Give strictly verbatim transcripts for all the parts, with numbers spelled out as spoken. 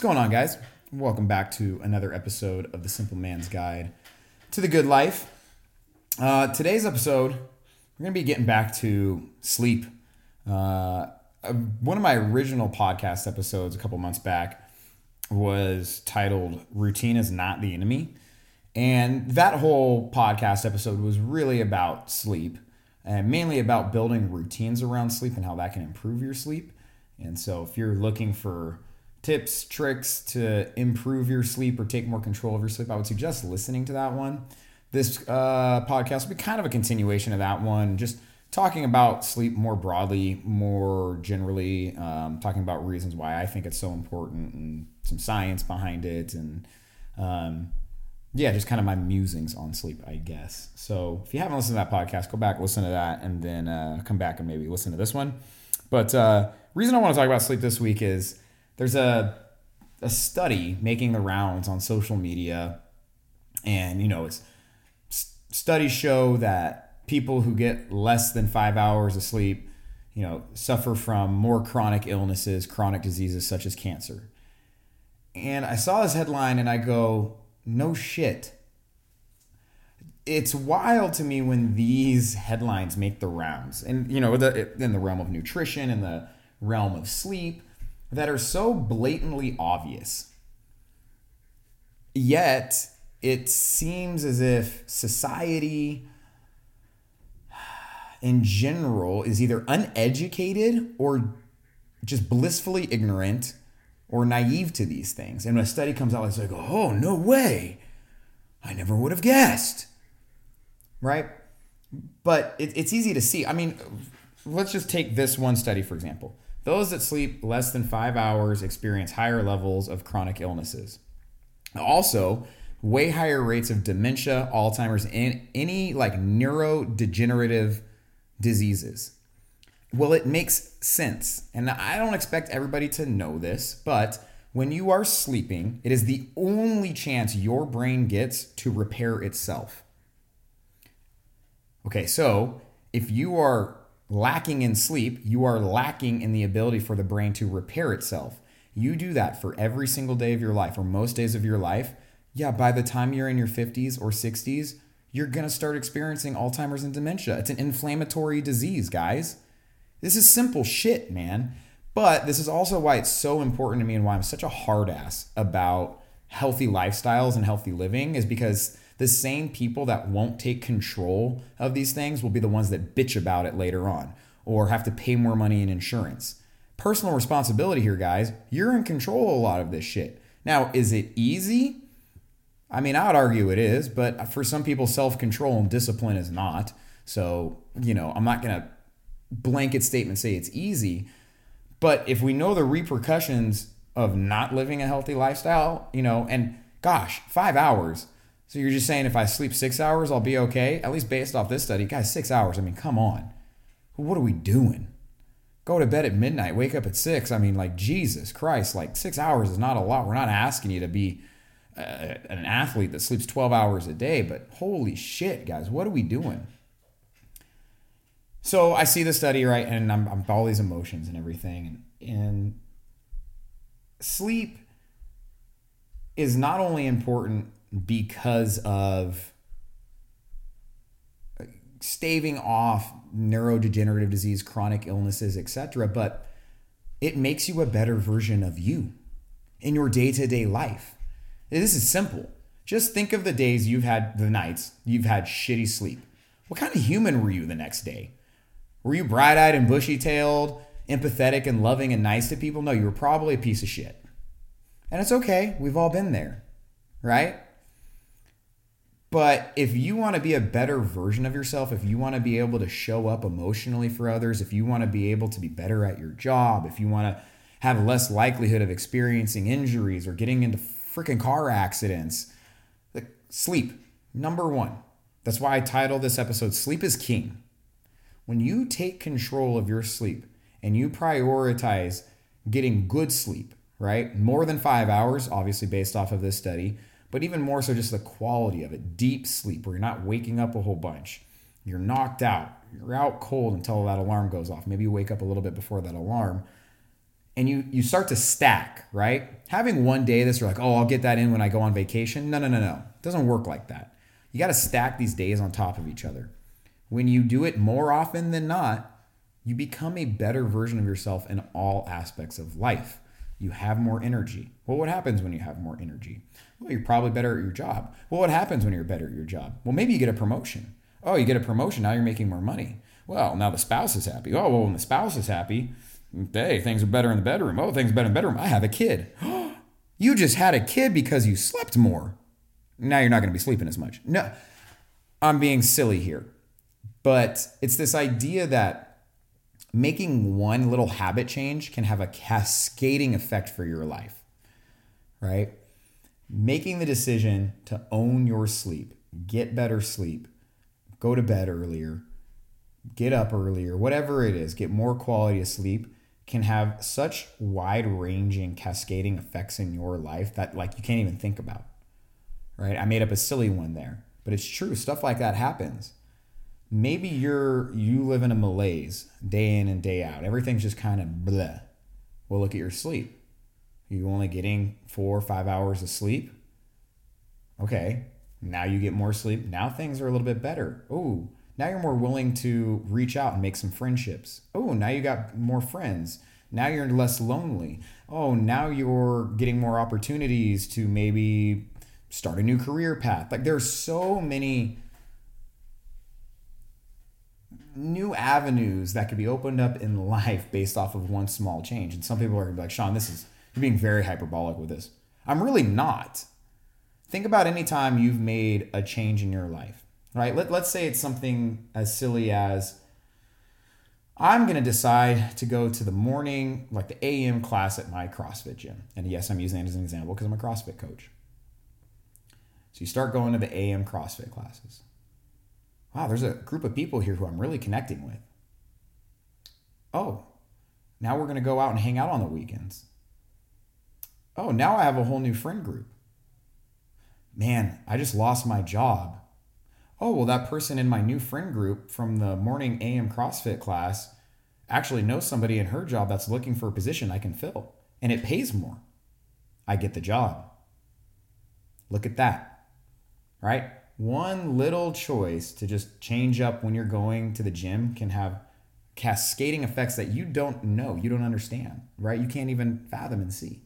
What's going on, guys? Welcome back to another episode of The Simple Man's Guide to the Good Life. Uh, today's episode, we're going to be getting back to sleep. Uh, one of my original podcast episodes a couple months back was titled Routine is Not the Enemy. And that whole podcast episode was really about sleep and mainly about building routines around sleep and how that can improve your sleep. And so if you're looking for tips, tricks to improve your sleep or take more control of your sleep, I would suggest listening to that one. This uh, podcast will be kind of a continuation of that one, just talking about sleep more broadly, more generally, um, talking about reasons why I think it's so important and some science behind it. And um, yeah, just kind of my musings on sleep, I guess. So if you haven't listened to that podcast, go back, listen to that, and then uh, come back and maybe listen to this one. But uh, reason I want to talk about sleep this week is there's a a study making the rounds on social media, and you know, it's studies show that people who get less than five hours of sleep, you know, suffer from more chronic illnesses, chronic diseases such as cancer. And I saw this headline and I go, no shit. It's wild to me when these headlines make the rounds, and you know, the, in the realm of nutrition, in the realm of sleep, that are so blatantly obvious. Yet, it seems as if society in general is either uneducated or just blissfully ignorant or naive to these things. And when a study comes out, it's like, oh, no way. I never would have guessed. Right? But it, it's easy to see. I mean, let's just take this one study, for example. Those that sleep less than five hours experience higher levels of chronic illnesses. Also, way higher rates of dementia, Alzheimer's, and any like neurodegenerative diseases. Well, it makes sense. And I don't expect everybody to know this, but when you are sleeping, it is the only chance your brain gets to repair itself. Okay, so if you are lacking in sleep, you are lacking in the ability for the brain to repair itself. You do that for every single day of your life or most days of your life. Yeah, by the time you're in your fifties or sixties, you're going to start experiencing Alzheimer's and dementia. It's an inflammatory disease, guys. This is simple shit, man. But this is also why it's so important to me and why I'm such a hard ass about healthy lifestyles and healthy living, is because the same people that won't take control of these things will be the ones that bitch about it later on or have to pay more money in insurance. Personal responsibility here, guys. You're in control of a lot of this shit. Now, is it easy? I mean, I would argue it is, but for some people, self-control and discipline is not. So, you know, I'm not going to blanket statement say it's easy. But if we know the repercussions of not living a healthy lifestyle, you know, and gosh, five hours. So you're just saying if I sleep six hours, I'll be okay? At least based off this study. Guys, six hours. I mean, come on. What are we doing? Go to bed at midnight. Wake up at six. I mean, like, Jesus Christ. Like, six hours is not a lot. We're not asking you to be uh, an athlete that sleeps twelve hours a day. But holy shit, guys. What are we doing? So I see the study, right? And I'm, I'm all these emotions and everything. And, and sleep is not only important because of staving off neurodegenerative disease, chronic illnesses, et cetera, but it makes you a better version of you in your day-to-day life. This is simple. Just think of the days you've had, the nights you've had shitty sleep. What kind of human were you the next day? Were you bright-eyed and bushy-tailed, empathetic and loving and nice to people? No, you were probably a piece of shit. And it's okay. We've all been there, right? But if you want to be a better version of yourself, if you want to be able to show up emotionally for others, if you want to be able to be better at your job, if you want to have less likelihood of experiencing injuries or getting into freaking car accidents, sleep, number one. That's why I titled this episode, Sleep is King. When you take control of your sleep and you prioritize getting good sleep, right? More than five hours, obviously based off of this study, but even more so just the quality of it. Deep sleep where you're not waking up a whole bunch. You're knocked out. You're out cold until that alarm goes off. Maybe you wake up a little bit before that alarm. And you you start to stack, right? having one day that's like, oh, I'll get that in when I go on vacation. No, no, no, no. It doesn't work like that. You got to stack these days on top of each other. When you do it more often than not, you become a better version of yourself in all aspects of life. You have more energy. Well, what happens when you have more energy? Well, you're probably better at your job. Well, what happens when you're better at your job? Well, maybe you get a promotion. Oh, you get a promotion. Now you're making more money. Well, now the spouse is happy. Oh, well, when the spouse is happy, hey, things are better in the bedroom. Oh, things are better in the bedroom. I have a kid. You just had a kid because you slept more. Now you're not going to be sleeping as much. No, I'm being silly here. But it's this idea that making one little habit change can have a cascading effect for your life, right? Making the decision to own your sleep, get better sleep, go to bed earlier, get up earlier, whatever it is, get more quality of sleep, can have such wide-ranging cascading effects in your life that like you can't even think about. Right? I made up a silly one there, but it's true. Stuff like that happens. Maybe you're you live in a malaise day in and day out. Everything's just kind of bleh. Well, look at your sleep. Are you only getting four or five hours of sleep? Okay, now you get more sleep. Now things are a little bit better. Ooh, now you're more willing to reach out and make some friendships. Oh, now you got more friends. Now you're less lonely. Oh, now you're getting more opportunities to maybe start a new career path. Like there's so many new avenues that could be opened up in life based off of one small change. And some people are gonna be like, Sean, this is, you're being very hyperbolic with this. I'm really not. Think about any time you've made a change in your life, right? Let, let's say it's something as silly as I'm gonna decide to go to the morning, like the A M class at my CrossFit gym. And yes, I'm using it as an example because I'm a CrossFit coach. So you start going to the A M CrossFit classes. Wow, there's a group of people here who I'm really connecting with. Oh, now we're going to go out and hang out on the weekends. Oh, now I have a whole new friend group. Man, I just lost my job. Oh, well, that person in my new friend group from the morning A M CrossFit class actually knows somebody in her job that's looking for a position I can fill, and it pays more. I get the job. Look at that. Right? One little choice to just change up when you're going to the gym can have cascading effects that you don't know, you don't understand, right? You can't even fathom and see.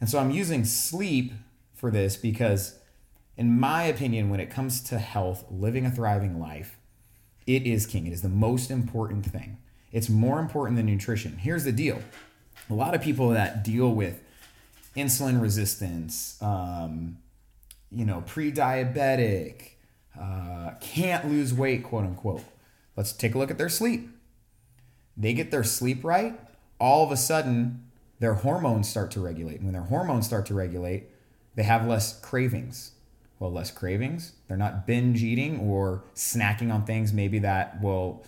And so I'm using sleep for this because, in my opinion, when it comes to health, living a thriving life, it is king. It is the most important thing. It's more important than nutrition. Here's the deal. A lot of people that deal with insulin resistance, um, you know, pre-diabetic, uh, can't lose weight, quote unquote. Let's take a look at their sleep. They get their sleep right. All of a sudden, their hormones start to regulate. And when their hormones start to regulate, they have less cravings. Well, less cravings. They're not binge eating or snacking on things maybe that will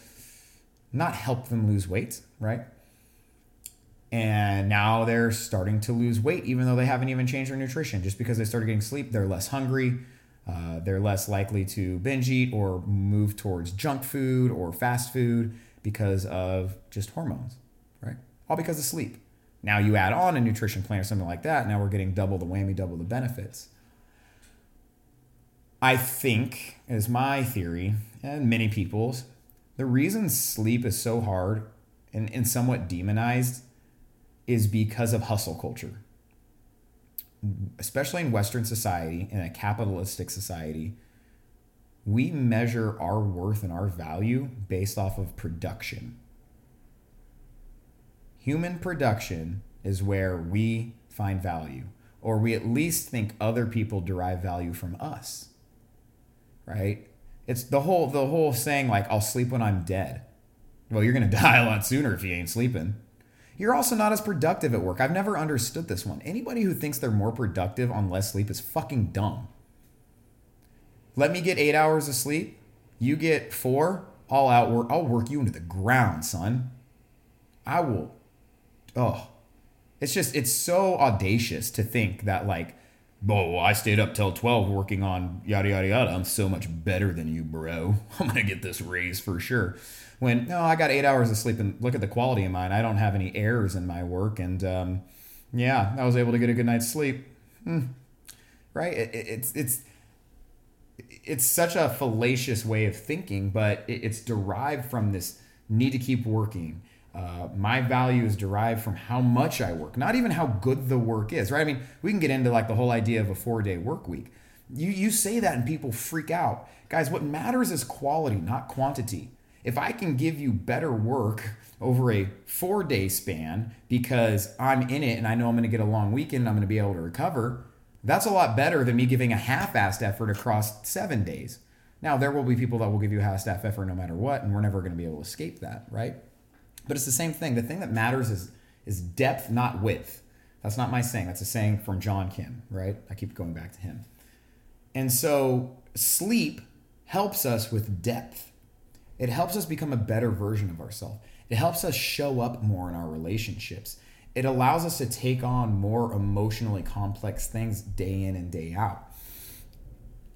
not help them lose weight, right? And now they're starting to lose weight, even though they haven't even changed their nutrition. Just because they started getting sleep, they're less hungry. Uh, they're less likely to binge eat or move towards junk food or fast food because of just hormones, right? All because of sleep. Now you add on a nutrition plan or something like that. Now we're getting double the whammy, double the benefits. I think, is my theory, and many people's, the reason sleep is so hard and, and somewhat demonized is because of hustle culture. Especially in Western society, in a capitalistic society, we measure our worth and our value based off of production. Human production is where we find value, or we at least think other people derive value from us, right? It's the whole the whole saying like, I'll sleep when I'm dead. Well, you're gonna die a lot sooner if you ain't sleeping. You're also not as productive at work. I've never understood this one. Anybody who thinks they're more productive on less sleep is fucking dumb. Let me get eight hours of sleep. You get four. I'll outwork. I'll work you into the ground, son. I will. Oh, it's just, it's so audacious to think that like, oh, I stayed up till twelve working on yada, yada, yada. I'm so much better than you, bro. I'm going to get this raise for sure. When, no, I got eight hours of sleep and look at the quality of mine. I don't have any errors in my work. And um, yeah, I was able to get a good night's sleep. Mm. Right? It, it, it's it's it's such a fallacious way of thinking, but it, it's derived from this need to keep working. Uh, my value is derived from how much I work, not even how good the work is, right? I mean, we can get into like the whole idea of a four-day work week. You you say that and people freak out. Guys, what matters is quality, not quantity. If I can give you better work over a four-day span because I'm in it and I know I'm going to get a long weekend and I'm going to be able to recover, that's a lot better than me giving a half-assed effort across seven days. Now, there will be people that will give you a half-assed effort no matter what, and we're never going to be able to escape that, right? But it's the same thing. The thing that matters is is depth, not width. That's not my saying. That's a saying from John Kim, right? I keep going back to him. And so sleep helps us with depth. It helps us become a better version of ourselves. It helps us show up more in our relationships. It allows us to take on more emotionally complex things day in and day out.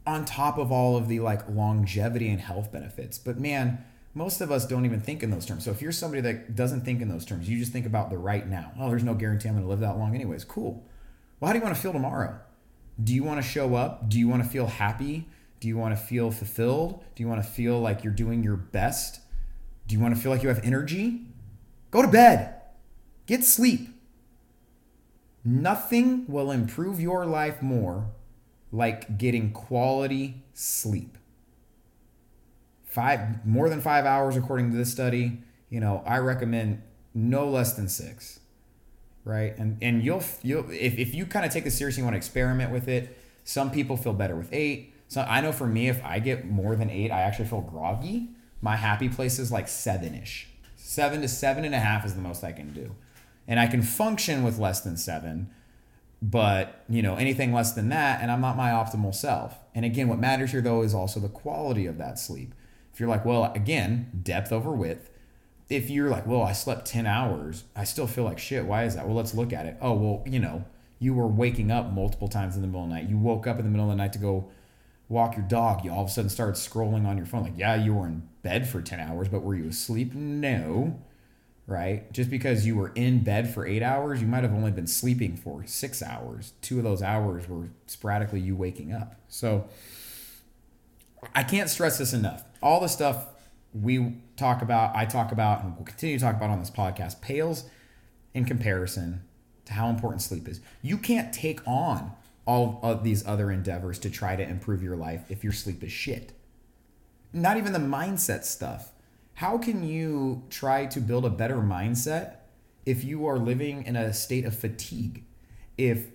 On top of all of the like longevity and health benefits. But man, most of us don't even think in those terms. So if you're somebody that doesn't think in those terms, you just think about the right now. Oh, there's no guarantee I'm going to live that long anyways. Cool. Well, how do you want to feel tomorrow? Do you want to show up? Do you want to feel happy? Do you want to feel fulfilled? Do you want to feel like you're doing your best? Do you want to feel like you have energy? Go to bed. Get sleep. Nothing will improve your life more like getting quality sleep. Five, more than five hours, according to this study, you know, I recommend no less than six, right? And and you'll, you'll if, if you kind of take this seriously and want to experiment with it, some people feel better with eight. So I know for me, if I get more than eight, I actually feel groggy. My happy place is like seven-ish. Seven to seven and a half is the most I can do. And I can function with less than seven, but, you know, anything less than that, and I'm not my optimal self. And again, what matters here, though, is also the quality of that sleep. If you're like, well, again, depth over width. If you're like, well, I slept ten hours, I still feel like shit. Why is that? Well, let's look at it. Oh, well, you know, you were waking up multiple times in the middle of the night. You woke up in the middle of the night to go walk your dog. You all of a sudden started scrolling on your phone. Like, yeah, you were in bed for ten hours, but were you asleep? No, right? Just because you were in bed for eight hours, you might have only been sleeping for six hours. Two of those hours were sporadically you waking up. So I can't stress this enough. All the stuff we talk about, I talk about, and we'll continue to talk about on this podcast, pales in comparison to how important sleep is. You can't take on all of these other endeavors to try to improve your life if your sleep is shit. Not even the mindset stuff. How can you try to build a better mindset if you are living in a state of fatigue? If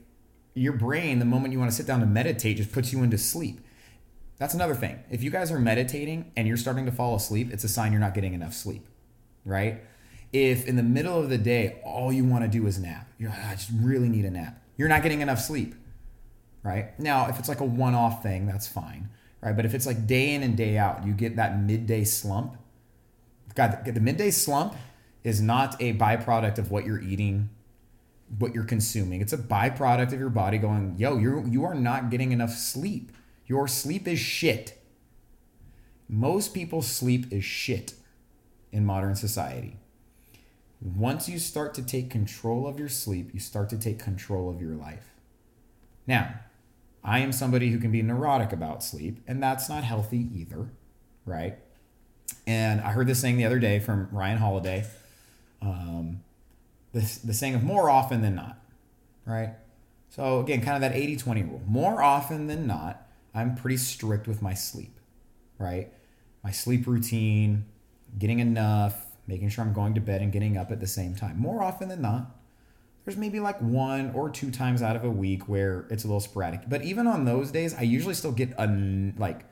your brain, the moment you want to sit down to meditate, just puts you into sleep. That's another thing. If you guys are meditating and you're starting to fall asleep, it's a sign you're not getting enough sleep, right? If in the middle of the day, all you want to do is nap, you're like, I just really need a nap. You're not getting enough sleep, right? Now, if it's like a one-off thing, that's fine, right? But if it's like day in and day out, you get that midday slump. God, the midday slump is not a byproduct of what you're eating, what you're consuming. It's a byproduct of your body going, yo, you're, you are not getting enough sleep. Your sleep is shit. Most people's sleep is shit in modern society. Once you start to take control of your sleep, you start to take control of your life. Now, I am somebody who can be neurotic about sleep, and that's not healthy either, right? And I heard this saying the other day from Ryan Holiday, um, the, the saying of more often than not, right? So again, kind of that eighty-twenty rule. More often than not, I'm pretty strict with my sleep, right? My sleep routine, getting enough, making sure I'm going to bed and getting up at the same time. More often than not, there's maybe like one or two times out of a week where it's a little sporadic. But even on those days, I usually still get un, like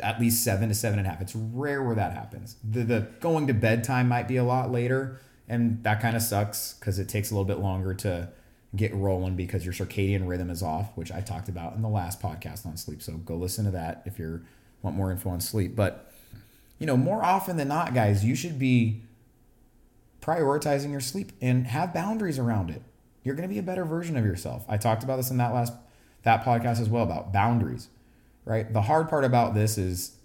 at least seven to seven and a half. It's rare where that happens. The, the going to bed time might be a lot later, and that kind of sucks because it takes a little bit longer to get rolling because your circadian rhythm is off, which I talked about in the last podcast on sleep. So go listen to that if you want more info on sleep. But, you know, more often than not, guys, you should be prioritizing your sleep and have boundaries around it. You're going to be a better version of yourself. I talked about this in that last that podcast as well about boundaries, right? The hard part about this is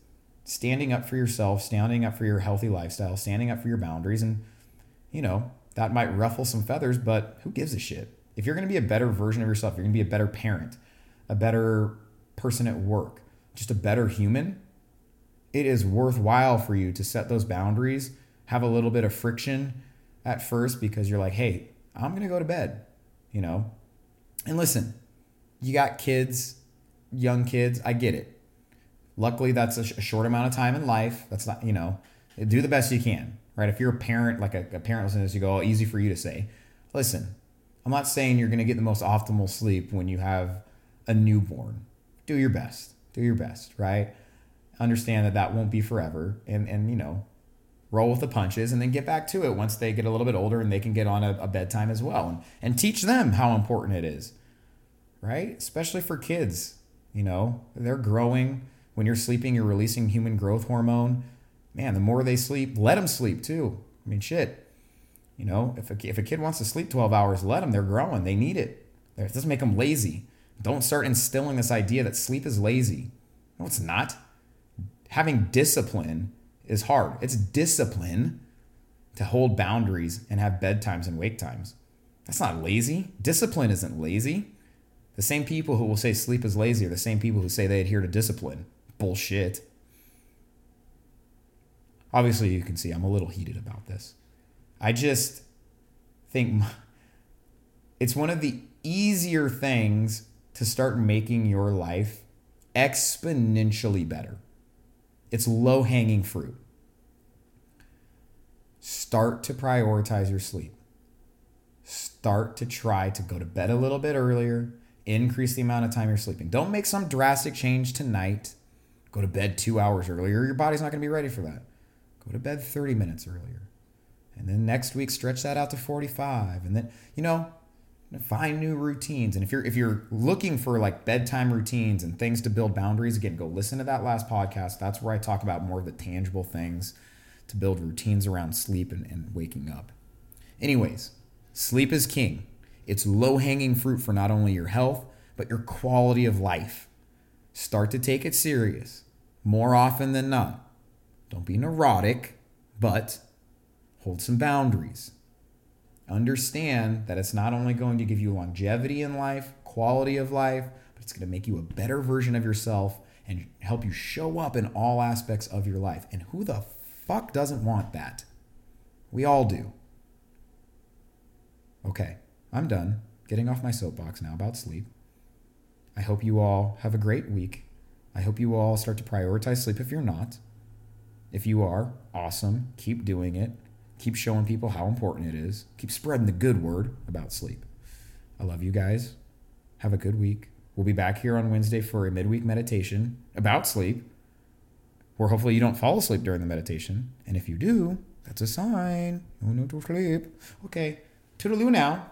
standing up for yourself, standing up for your healthy lifestyle, standing up for your boundaries. And, you know, that might ruffle some feathers, but who gives a shit? If you're going to be a better version of yourself, you're going to be a better parent, a better person at work, just a better human, it is worthwhile for you to set those boundaries, have a little bit of friction at first because you're like, hey, I'm going to go to bed, you know? And listen, you got kids, young kids, I get it. Luckily, that's a, sh- a short amount of time in life. That's not, you know, do the best you can, right? If you're a parent, like a, a parent listening to this, you go, oh, easy for you to say. Listen, I'm not saying you're going to get the most optimal sleep when you have a newborn. Do your best. Do your best, right? Understand that that won't be forever, and, and you know, roll with the punches and then get back to it once they get a little bit older and they can get on a, a bedtime as well. And, and teach them how important it is, right? Especially for kids, you know, they're growing. When you're sleeping, you're releasing human growth hormone. Man, the more they sleep, let them sleep too. I mean, shit. You know, if a, if a kid wants to sleep twelve hours, let them. They're growing. They need it. It doesn't make them lazy. Don't start instilling this idea that sleep is lazy. No, it's not. Having discipline is hard. It's discipline to hold boundaries and have bedtimes and wake times. That's not lazy. Discipline isn't lazy. The same people who will say sleep is lazy are the same people who say they adhere to discipline. Bullshit. Obviously, you can see I'm a little heated about this. I just think it's one of the easier things to start making your life exponentially better. It's low-hanging fruit. Start to prioritize your sleep. Start to try to go to bed a little bit earlier. Increase the amount of time you're sleeping. Don't make some drastic change tonight. Go to bed two hours earlier. Your body's not going to be ready for that. Go to bed thirty minutes earlier. And then next week, stretch that out to forty-five. And then, you know, find new routines. And if you're if you're looking for like bedtime routines and things to build boundaries, again, go listen to that last podcast. That's where I talk about more of the tangible things to build routines around sleep and, and waking up. Anyways, sleep is king. It's low-hanging fruit for not only your health, but your quality of life. Start to take it serious more often than not. Don't be neurotic, but hold some boundaries. Understand that it's not only going to give you longevity in life, quality of life, but it's going to make you a better version of yourself and help you show up in all aspects of your life. And who the fuck doesn't want that? We all do. Okay, I'm done getting off my soapbox now about sleep. I hope you all have a great week. I hope you all start to prioritize sleep if you're not. If you are, awesome. Keep doing it. Keep showing people how important it is. Keep spreading the good word about sleep. I love you guys. Have a good week. We'll be back here on Wednesday for a midweek meditation about sleep, where hopefully you don't fall asleep during the meditation. And if you do, that's a sign. You want to sleep. Okay. Toodaloo now.